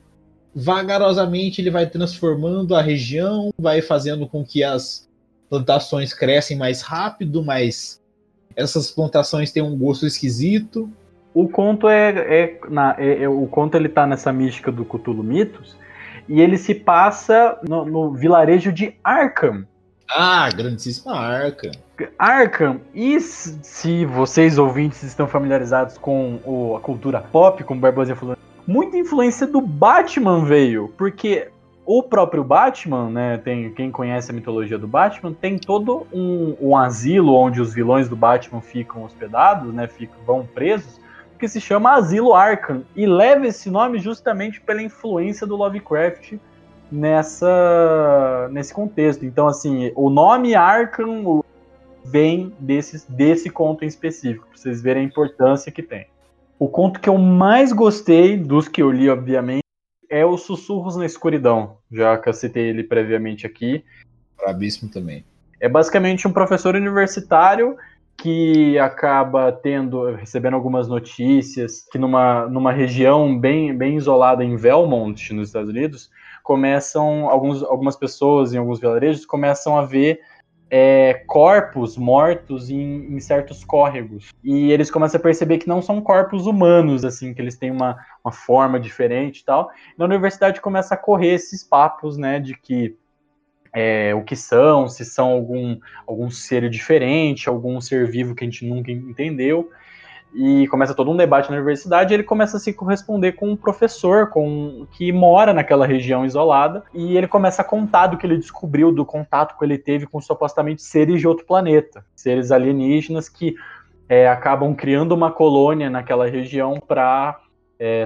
vagarosamente ele vai transformando a região, vai fazendo com que as plantações crescem mais rápido, mas essas plantações têm um gosto esquisito. O conto o conto ele tá nessa mística do Cthulhu Mitos, e ele se passa no vilarejo de Arkham. Ah, grandíssima Arkham. E se vocês, ouvintes, estão familiarizados com a cultura pop, como o Barbosinha falou, muita influência do Batman veio, porque o próprio Batman, né, quem conhece a mitologia do Batman, tem todo um asilo onde os vilões do Batman ficam hospedados, né, vão presos, que se chama Asilo Arkham, e leva esse nome justamente pela influência do Lovecraft nesse contexto. Então, assim, o nome Arkham vem desse conto em específico, para vocês verem a importância que tem. O conto que eu mais gostei, dos que eu li, obviamente, é o Sussurros na Escuridão, já que eu citei ele previamente aqui. Brabíssimo também. É basicamente um professor universitário que acaba recebendo algumas notícias que numa região bem, bem isolada em Vermont, nos Estados Unidos, começam algumas pessoas em alguns vilarejos começam a ver corpos mortos em certos córregos. E eles começam a perceber que não são corpos humanos, assim, que eles têm uma forma diferente e tal. Na universidade começa a correr esses papos, né, de que o que são, se são algum ser diferente, algum ser vivo que a gente nunca entendeu. E começa todo um debate na universidade, e ele começa a se corresponder com um professor que mora naquela região isolada, e ele começa a contar do que ele descobriu, do contato que ele teve com supostamente seres de outro planeta, seres alienígenas que acabam criando uma colônia naquela região para,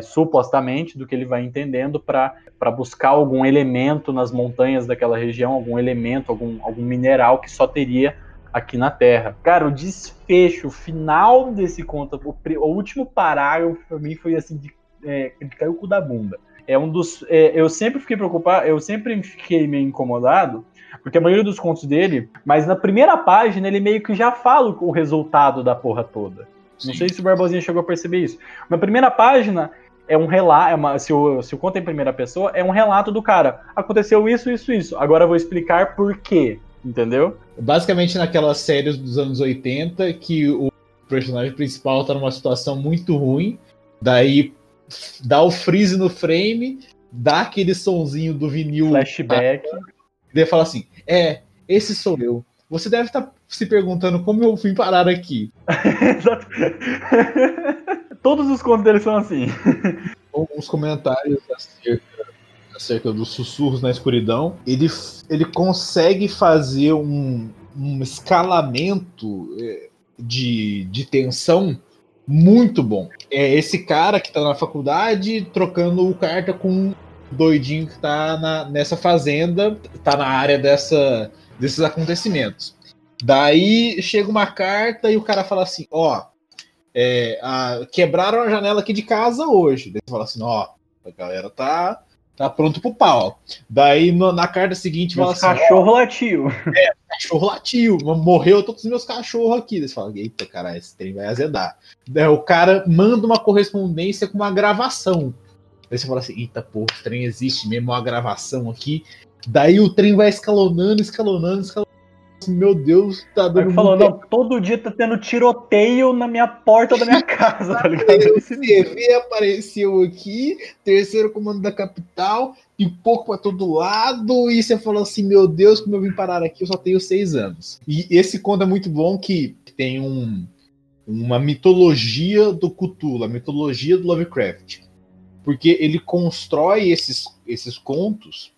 supostamente, do que ele vai entendendo, para buscar algum elemento nas montanhas daquela região, algum elemento, algum mineral que só teria aqui na Terra. Cara, o desfecho, o final desse conto, o último parágrafo pra mim foi assim, ele caiu o cu da bunda. É um dos, eu sempre fiquei preocupado, eu sempre fiquei meio incomodado, porque a maioria dos contos dele, mas na primeira página ele meio que já fala o resultado da porra toda. Sim. Não sei se o Barbosinha chegou a perceber isso. Na primeira página é um relato, se o conto é em primeira pessoa, é um relato do cara. Aconteceu isso, isso, isso. Agora eu vou explicar por quê. Entendeu? Basicamente naquelas séries dos anos 80 que o personagem principal tá numa situação muito ruim, daí dá o freeze no frame, dá aquele sonzinho do vinil flashback, daí fala assim, esse sou eu. Você deve estar se perguntando como eu fui parar aqui. Todos os contos deles são assim. Alguns comentários acerca dos sussurros na escuridão, ele consegue fazer um escalamento de tensão muito bom. É esse cara que tá na faculdade trocando carta com um doidinho que tá nessa fazenda, tá na área desses acontecimentos. Daí chega uma carta e o cara fala assim, quebraram a janela aqui de casa hoje. Daí você fala assim, a galera tá pronto pro pau. Daí na carta seguinte fala assim... Cachorro latiu. Cachorro latiu. Morreu todos os meus cachorros aqui. Daí você fala, eita, caralho, esse trem vai azedar. Daí o cara manda uma correspondência com uma gravação. Daí você fala assim, eita, porra, esse trem existe mesmo, uma gravação aqui. Daí o trem vai escalonando. Meu Deus, tá dando... Ele falou, todo dia tá tendo tiroteio na minha porta da minha casa, tá ligado? Esse TV apareceu aqui, terceiro comando da capital, pipoco pra todo lado, e você falou assim, meu Deus, como eu vim parar aqui, eu só tenho 6 anos. E esse conto é muito bom, que tem uma mitologia do Cthulhu, a mitologia do Lovecraft, porque ele constrói esses contos.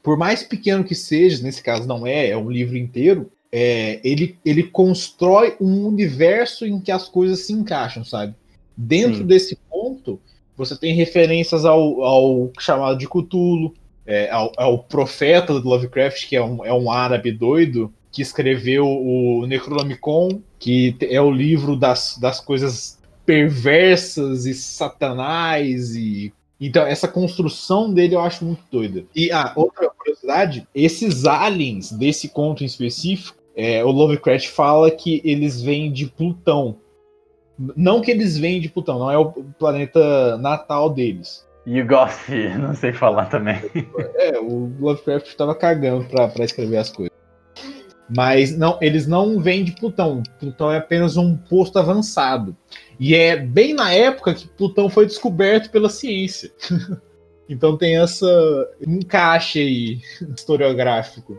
Por mais pequeno que seja, nesse caso não é um livro inteiro, ele constrói um universo em que as coisas se encaixam, sabe? Dentro Sim. desse ponto, você tem referências ao chamado de Cthulhu, ao profeta do Lovecraft, que é um árabe doido, que escreveu o Necronomicon, que é o livro das coisas perversas e satanás e... Então, essa construção dele eu acho muito doida. E outra curiosidade, esses aliens desse conto em específico, o Lovecraft fala que eles vêm de Plutão. Não que eles vêm de Plutão, não é o planeta natal deles. E o Goth, não sei falar também. O Lovecraft estava cagando para escrever as coisas. Mas não, eles não vêm de Plutão. Plutão é apenas um posto avançado. E é bem na época que Plutão foi descoberto pela ciência. Então tem essa encaixe aí historiográfico.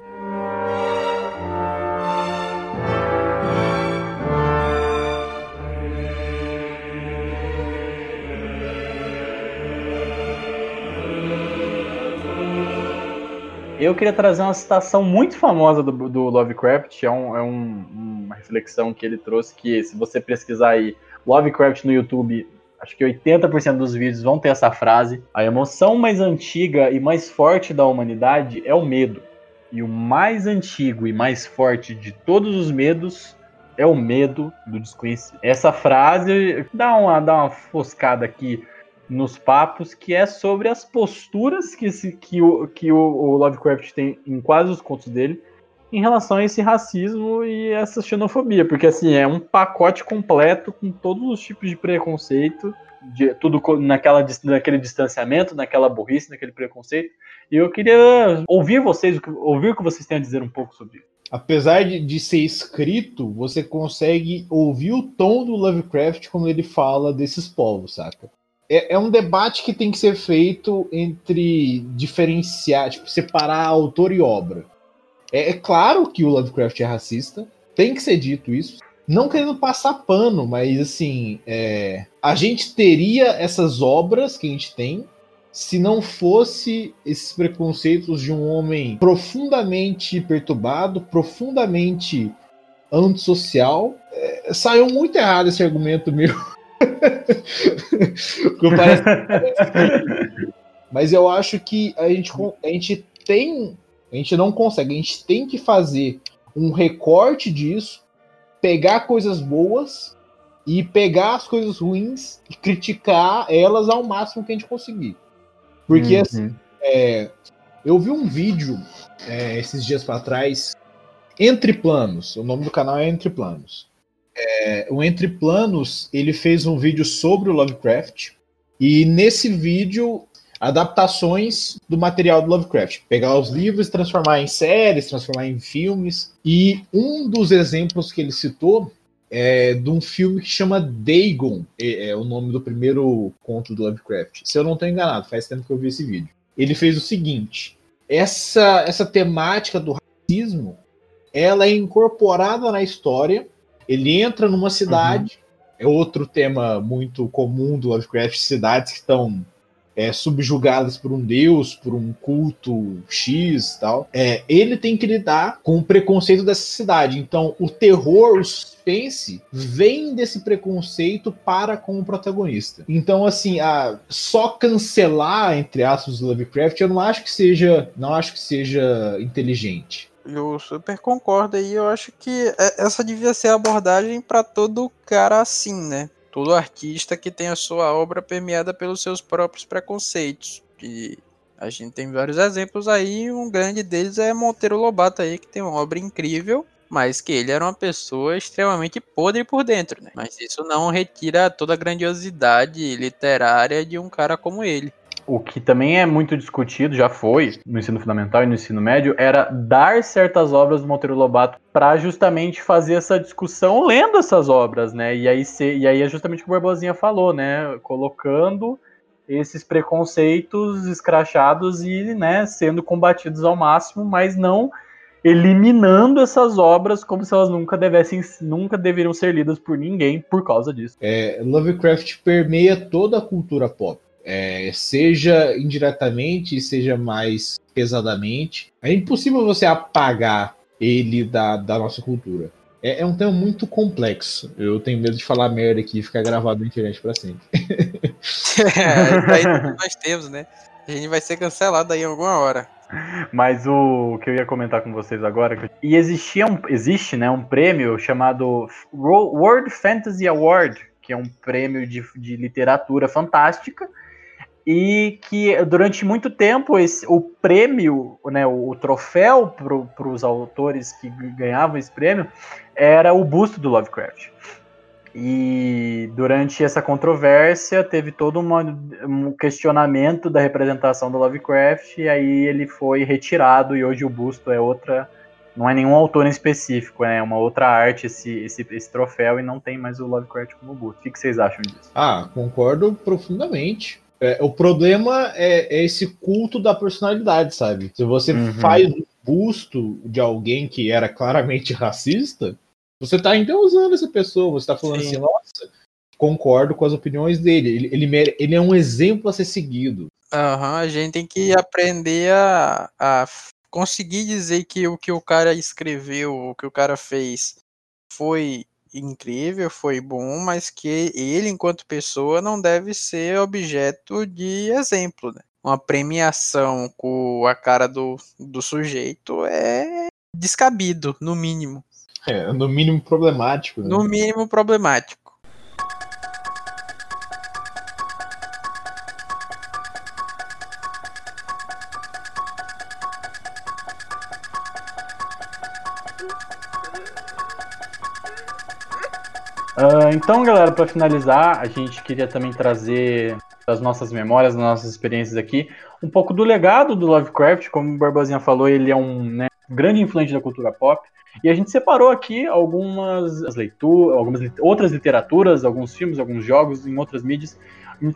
Eu queria trazer uma citação muito famosa do Lovecraft, uma reflexão que ele trouxe, que se você pesquisar aí Lovecraft no YouTube, acho que 80% dos vídeos vão ter essa frase: a emoção mais antiga e mais forte da humanidade é o medo, e o mais antigo e mais forte de todos os medos é o medo do desconhecido. Essa frase dá uma foscada aqui nos papos, que é sobre as posturas que o Lovecraft tem em quase os contos dele em relação a esse racismo e essa xenofobia, porque assim, é um pacote completo com todos os tipos de preconceito, de tudo naquele distanciamento, naquela burrice, naquele preconceito, e eu queria ouvir o que vocês têm a dizer um pouco sobre isso. Apesar de ser escrito, você consegue ouvir o tom do Lovecraft quando ele fala desses povos, saca? É um debate que tem que ser feito entre diferenciar, tipo, separar autor e obra. É claro que o Lovecraft é racista, tem que ser dito isso, não querendo passar pano, mas assim, a gente teria essas obras que a gente tem se não fosse esses preconceitos de um homem profundamente perturbado, profundamente antissocial. Saiu muito errado esse argumento meu. Mas eu acho que a gente tem que fazer um recorte disso, pegar coisas boas e pegar as coisas ruins e criticar elas ao máximo que a gente conseguir. Porque assim, eu vi um vídeo esses dias pra trás, Entre Planos, o nome do canal é Entre Planos. O Entre Planos, ele fez um vídeo sobre o Lovecraft, e nesse vídeo, adaptações do material do Lovecraft. Pegar os livros, transformar em séries, transformar em filmes. E um dos exemplos que ele citou é de um filme que chama Dagon, é o nome do primeiro conto do Lovecraft. Se eu não estou enganado, faz tempo que eu vi esse vídeo. Ele fez o seguinte, essa temática do racismo, ela é incorporada na história. Ele entra numa cidade, é outro tema muito comum do Lovecraft, cidades que estão subjugadas por um deus, por um culto X e tal. Ele tem que lidar com o preconceito dessa cidade. Então, o terror, o suspense, vem desse preconceito para com o protagonista. Então, assim, só cancelar, entre aspas, o Lovecraft, eu não acho que seja inteligente. Eu super concordo aí, eu acho que essa devia ser a abordagem para todo cara assim, né? Todo artista que tem a sua obra permeada pelos seus próprios preconceitos. E a gente tem vários exemplos aí, um grande deles é Monteiro Lobato aí, que tem uma obra incrível, mas que ele era uma pessoa extremamente podre por dentro, né? Mas isso não retira toda a grandiosidade literária de um cara como ele. O que também é muito discutido, já foi, no ensino fundamental e no ensino médio, era dar certas obras do Monteiro Lobato para justamente fazer essa discussão lendo essas obras, né? E aí é justamente o que o Barbosinha falou, né? Colocando esses preconceitos escrachados e, né, sendo combatidos ao máximo, mas não eliminando essas obras como se elas nunca deveriam ser lidas por ninguém por causa disso. Lovecraft permeia toda a cultura pop. Seja indiretamente, seja mais pesadamente. É impossível você apagar ele da nossa cultura. É um tema muito complexo. Eu tenho medo de falar merda aqui e ficar gravado na internet pra sempre. Daí nós temos, né? A gente vai ser cancelado aí em alguma hora. Mas o que eu ia comentar com vocês agora... E existe, né, um prêmio chamado World Fantasy Award, que é um prêmio de literatura fantástica. E que durante muito tempo o prêmio, né, o troféu para os autores que ganhavam esse prêmio era o busto do Lovecraft. E durante essa controvérsia teve todo um questionamento da representação do Lovecraft, e aí ele foi retirado, e hoje o busto é outra... Não é nenhum autor em específico, é uma outra arte esse troféu, e não tem mais o Lovecraft como busto. O que vocês acham disso? Concordo profundamente. O problema é esse culto da personalidade, sabe? Se você faz um busto de alguém que era claramente racista, você tá endeusando essa pessoa, você tá falando assim, nossa, concordo com as opiniões dele. Ele é um exemplo a ser seguido. A gente tem que aprender a conseguir dizer que o que o cara escreveu, o que o cara fez foi... incrível, foi bom, mas que ele, enquanto pessoa, não deve ser objeto de exemplo, né? Uma premiação com a cara do sujeito é descabido, no mínimo. No mínimo problemático, né? No mínimo problemático. Então, galera, para finalizar, a gente queria também trazer das nossas memórias, das nossas experiências aqui, um pouco do legado do Lovecraft. Como o Barbosinha falou, ele é um grande influente da cultura pop, e a gente separou aqui algumas leituras, outras literaturas, alguns filmes, alguns jogos, em outras mídias,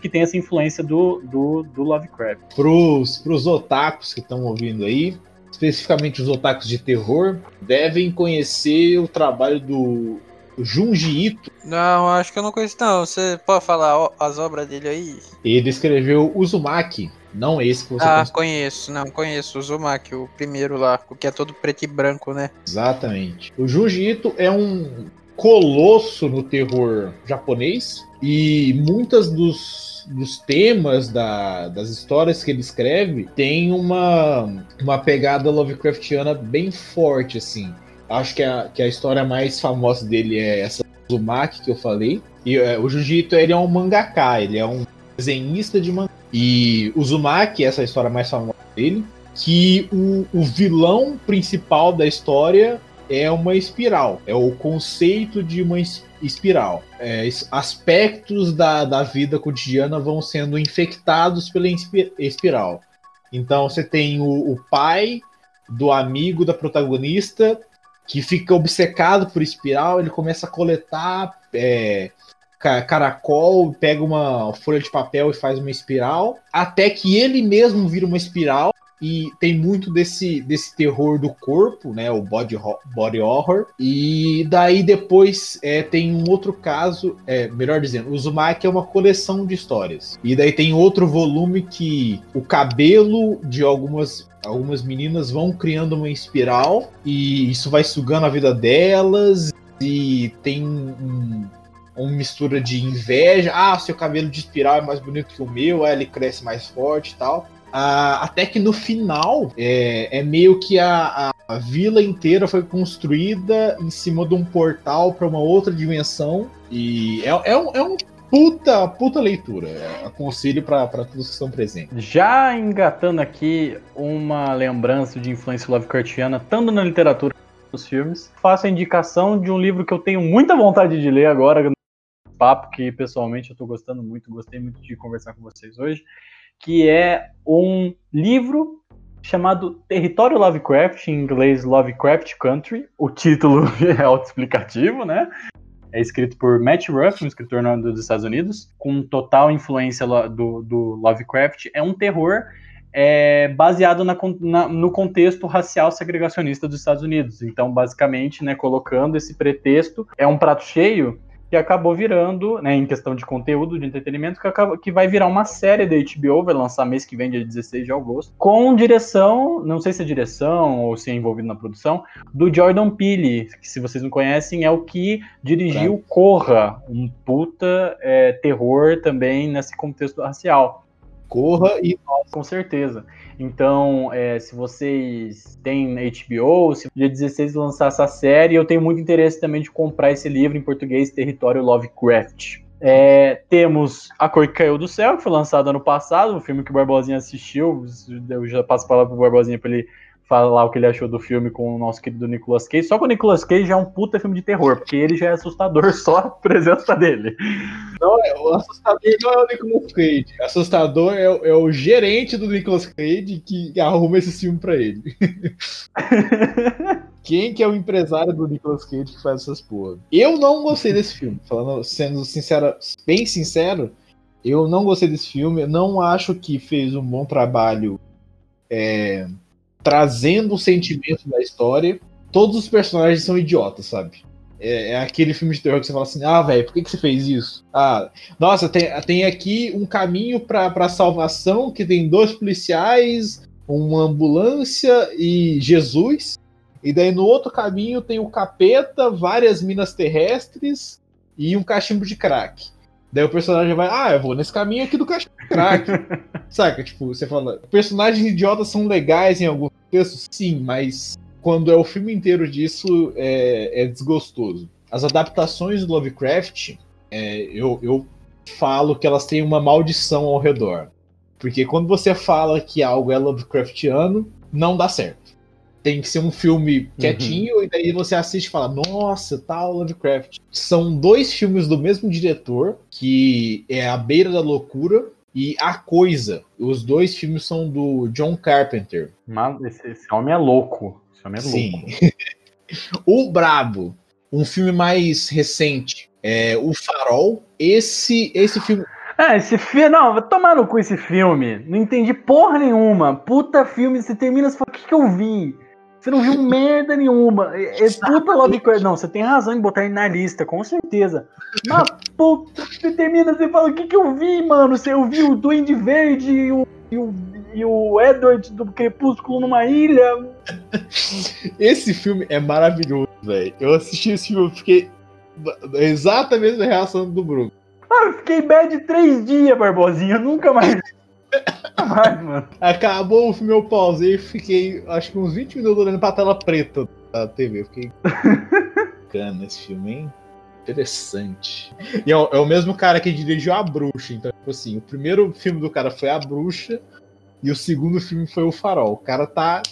que tem essa influência do Lovecraft. Pros otakus que estão ouvindo aí, especificamente os otakus de terror, devem conhecer o trabalho do Junji Ito. Não, acho que eu não conheço não. Você pode falar as obras dele aí? Ele escreveu Uzumaki. Não esse que você conhece. Ah, conheço o Uzumaki, o primeiro lá, que é todo preto e branco, né? Exatamente. O Junji Ito é um colosso no terror japonês e muitas dos temas das histórias que ele escreve tem uma pegada Lovecraftiana bem forte, assim. Acho que a história mais famosa dele é essa do Uzumaki que eu falei. E o Junji Ito, ele é um mangaka, ele é um desenhista de mangá. E o Uzumaki, essa é a história mais famosa dele, que o vilão principal da história é uma espiral, é o conceito de uma espiral. Aspectos da vida cotidiana vão sendo infectados pela espiral. Então você tem o pai do amigo da protagonista que fica obcecado por espiral, ele começa a coletar caracol, pega uma folha de papel e faz uma espiral, até que ele mesmo vira uma espiral. E tem muito desse terror do corpo, né? O body horror. E daí depois tem um outro caso, melhor dizendo, o Uzumaki é uma coleção de histórias. E daí tem outro volume que o cabelo de algumas meninas vão criando uma espiral e isso vai sugando a vida delas. E tem uma mistura de inveja. Ah, seu cabelo de espiral é mais bonito que o meu, ele cresce mais forte e tal. Até que no final é meio que a vila inteira foi construída em cima de um portal para uma outra dimensão. E é um puta leitura. Aconselho para todos que estão presentes. Já engatando aqui uma lembrança de influência Lovecraftiana, tanto na literatura quanto nos filmes, faço a indicação de um livro que eu tenho muita vontade de ler agora no papo, que pessoalmente eu estou gostando muito, gostei muito de conversar com vocês hoje, que é um livro chamado Território Lovecraft, em inglês Lovecraft Country. O título é autoexplicativo, né? É escrito por Matt Ruff, um escritor dos Estados Unidos, com total influência do Lovecraft. É um terror baseado no contexto racial segregacionista dos Estados Unidos. Então, basicamente, né, colocando esse pretexto, é um prato cheio que acabou virando, né, em questão de conteúdo, de entretenimento, que vai virar uma série da HBO, vai lançar mês que vem, dia 16 de agosto, com direção, não sei se é direção ou se é envolvido na produção, do Jordan Peele, que se vocês não conhecem, é o que dirigiu Corra, um puta terror também nesse contexto racial. Corra e nós, com certeza. Então, se vocês têm HBO, se dia 16 lançar essa série, eu tenho muito interesse também de comprar esse livro em português, Território Lovecraft. Temos A Cor que Caiu do Céu, que foi lançado ano passado, um filme que o Barbosinha assistiu. Eu já passo a palavra pro Barbosinha para ele falar o que ele achou do filme com o nosso querido Nicolas Cage. Só que o Nicolas Cage já é um puta filme de terror, porque ele já é assustador só a presença dele. Não, o assustador não é o Nicolas Cage. O assustador é o gerente do Nicolas Cage que arruma esse filme pra ele. Quem que é o empresário do Nicolas Cage que faz essas porra? Eu não gostei desse filme. Sendo sincero, bem sincero, eu não gostei desse filme. Eu não acho que fez um bom trabalho trazendo o sentimento da história. Todos os personagens são idiotas, sabe? É aquele filme de terror que você fala assim, ah, velho, por que você fez isso? Ah, nossa, tem aqui um caminho pra salvação, que tem 2 policiais, uma ambulância e Jesus. E daí no outro caminho tem o capeta, várias minas terrestres e um cachimbo de crack. Daí o personagem vai, eu vou nesse caminho aqui do cachimbo de crack. Saca, tipo, você fala, personagens idiotas são legais em alguns textos, sim, mas quando é o filme inteiro disso, é desgostoso. As adaptações do Lovecraft, eu falo que elas têm uma maldição ao redor. Porque quando você fala que algo é Lovecraftiano, não dá certo. Tem que ser um filme quietinho, E daí você assiste e fala, nossa, tal Lovecraft. São 2 filmes do mesmo diretor, que é A Beira da Loucura e A Coisa. Os 2 filmes são do John Carpenter. Mas esse homem é louco. Esse homem é louco. O Brabo, um filme mais recente, O Farol. Esse filme... esse filme... Não, vai tomar no cu esse filme. Não entendi porra nenhuma. Puta filme, você termina e fala, o que eu vi? Você não viu merda nenhuma. É puta Lovecraft. Não, você tem razão em botar ele na lista, com certeza. Mas, puta, você termina, você fala, o que que eu vi, mano? Eu vi o Duende Verde e o Edward do Crepúsculo numa ilha. Esse filme é maravilhoso, velho. Eu assisti esse filme, eu fiquei... Exata mesma reação do Bruno. Ah, eu fiquei bad 3 dias, Barbosinha. Nunca mais. Vai, mano. Acabou o filme, eu pausei e fiquei, acho que uns 20 minutos olhando pra tela preta da TV. Eu fiquei. Bacana esse filme, hein? Interessante. E é o mesmo cara que dirigiu A Bruxa. Então, tipo assim, o primeiro filme do cara foi A Bruxa e o segundo filme foi O Farol. O cara tá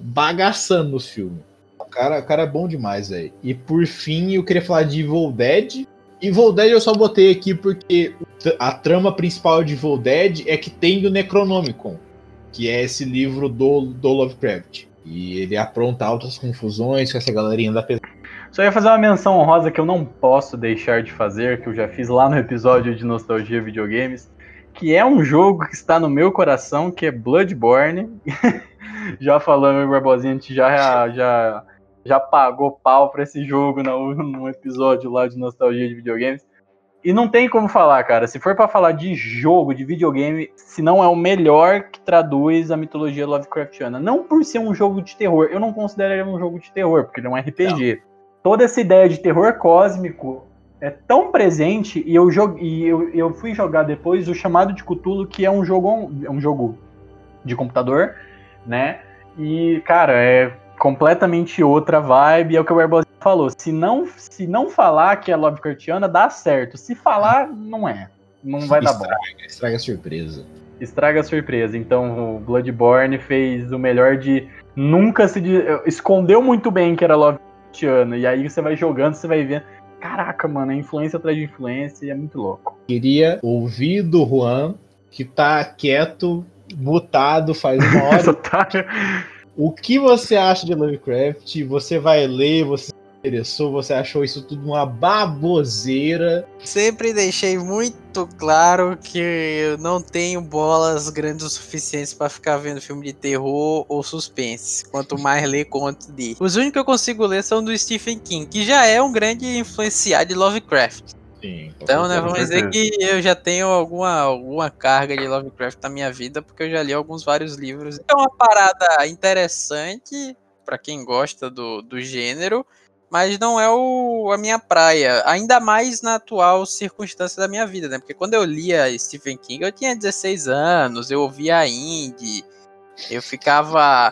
bagaçando nos filmes. O cara é bom demais, velho. E por fim, eu queria falar de Evil Dead. Evil Dead eu só botei aqui porque a trama principal de Evil Dead é que tem o Necronomicon, que é esse livro do Lovecraft. E ele apronta altas confusões com essa galerinha da pesada. Só ia fazer uma menção honrosa que eu não posso deixar de fazer, que eu já fiz lá no episódio de Nostalgia Videogames, que é um jogo que está no meu coração, que é Bloodborne. Já falando, Barbosinha, a gente já pagou pau pra esse jogo no episódio lá de Nostalgia de Videogames. E não tem como falar, cara. Se for pra falar de jogo, de videogame, se não é o melhor que traduz a mitologia Lovecraftiana. Não por ser um jogo de terror. Eu não considero ele um jogo de terror, porque ele é um RPG. Não. Toda essa ideia de terror cósmico é tão presente, e eu fui jogar depois o Chamado de Cthulhu, que é um jogo de computador, né? E, cara, é completamente outra vibe, é o que o Barbosinha falou. Se não falar que é Lovecraftiana, dá certo. Se falar, não é. Não vai dar bom. Estraga a surpresa. Estraga a surpresa. Então, o Bloodborne fez o melhor de nunca se... Escondeu muito bem que era Lovecraftiana. E aí você vai jogando, você vai vendo... Caraca, mano, é influência atrás de influência e é muito louco. Queria ouvir do Juan, que tá quieto, mutado, faz uma hora... O que você acha de Lovecraft? Você vai ler, você se interessou, você achou isso tudo uma baboseira? Sempre deixei muito claro que eu não tenho bolas grandes o suficiente para ficar vendo filme de terror ou suspense. Quanto mais ler, quanto de. Os únicos que eu consigo ler são do Stephen King, que já é um grande influenciado de Lovecraft. Sim, então, né, vamos dizer que eu já tenho alguma carga de Lovecraft na minha vida, porque eu já li vários livros. É uma parada interessante pra quem gosta do gênero, mas não é a minha praia, ainda mais na atual circunstância da minha vida, né? Porque quando eu lia Stephen King, eu tinha 16 anos, eu ouvia indie, eu ficava...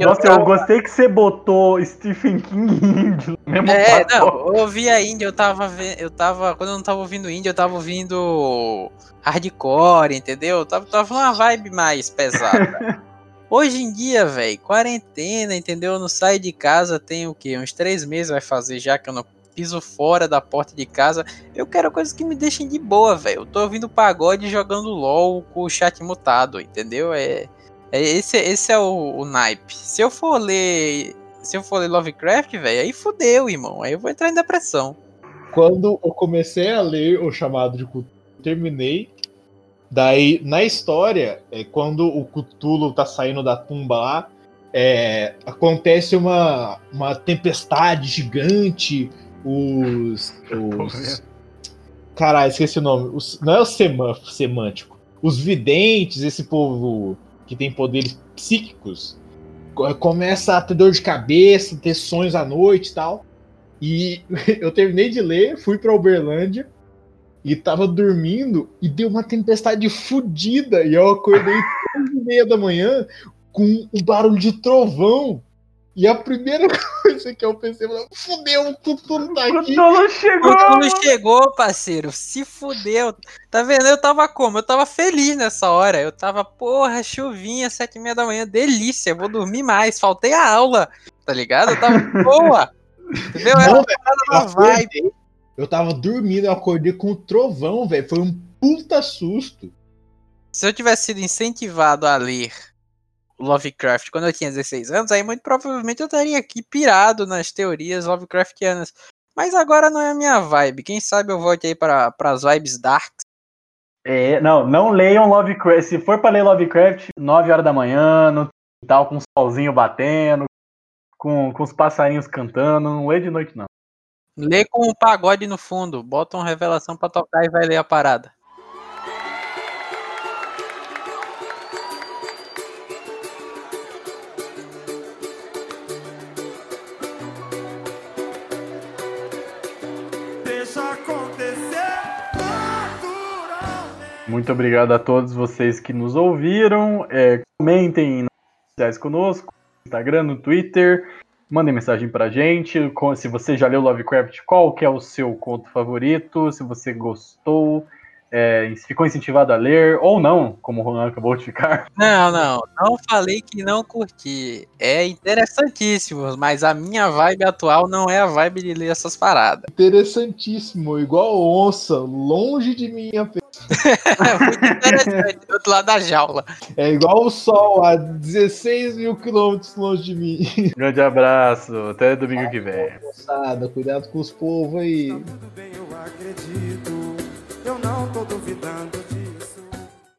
Nossa, eu gostei que você botou Stephen King e indie no mesmo pacote. Não, eu ouvia indie, eu tava quando eu não tava ouvindo indie, eu tava ouvindo hardcore, entendeu? Eu tava uma vibe mais pesada. Hoje em dia, velho, quarentena, entendeu? Eu não saio de casa, tem o quê? Uns 3 meses vai fazer já que eu não piso fora da porta de casa. Eu quero coisas que me deixem de boa, velho. Eu tô ouvindo pagode, jogando LOL com o chat mutado, entendeu? Esse é o naipe. Se eu for ler Lovecraft, velho, aí fodeu, irmão. Aí eu vou entrar em depressão. Quando eu comecei a ler O Chamado de Cthulhu, terminei. Daí, na história, quando o Cthulhu tá saindo da tumba lá, acontece uma tempestade gigante. Caralho, esqueci o nome. Não é o semântico. Os videntes, esse povo que tem poderes psíquicos, começa a ter dor de cabeça, ter sonhos à noite e tal. E eu terminei de ler, fui pra Uberlândia e tava dormindo e deu uma tempestade fodida. E eu acordei 3h30 da manhã com um barulho de trovão. E a primeira coisa que eu pensei, fudeu, o Cthulhu tá aqui. O Cthulhu chegou, parceiro. Se fudeu. Tá vendo? Eu tava como? Eu tava feliz nessa hora. Eu tava, porra, chuvinha, 7h30 da manhã. Delícia, eu vou dormir mais. Faltei a aula, tá ligado? Eu tava boa. Entendeu? Eu tava dormindo, eu acordei com um trovão, velho. Foi um puta susto. Se eu tivesse sido incentivado a ler Lovecraft quando eu tinha 16 anos, aí muito provavelmente eu estaria aqui pirado nas teorias Lovecraftianas. Mas agora não é a minha vibe. Quem sabe eu volte aí para as vibes darks. Não leiam Lovecraft. Se for para ler Lovecraft, 9 horas da manhã, no tal, com o solzinho batendo, com os passarinhos cantando. Não lê de noite, não. Lê com um pagode no fundo. Bota uma revelação pra tocar e vai ler a parada. Muito obrigado a todos vocês que nos ouviram. Comentem nas redes sociais conosco, no Instagram, no Twitter. Mandem mensagem pra gente. Se você já leu Lovecraft, qual que é o seu conto favorito? Se você gostou, ficou incentivado a ler, ou não, como o Juan acabou de ficar. Não falei que não curti. É interessantíssimo, mas a minha vibe atual não é a vibe de ler essas paradas. Interessantíssimo, igual onça, longe de mim apenas. Muito interessante, do outro lado da jaula. É igual o sol, a 16 mil quilômetros longe de mim. Grande abraço, até domingo que vem. Cuidado com os povos aí. Tá tudo bem, eu acredito. Eu não tô duvidando.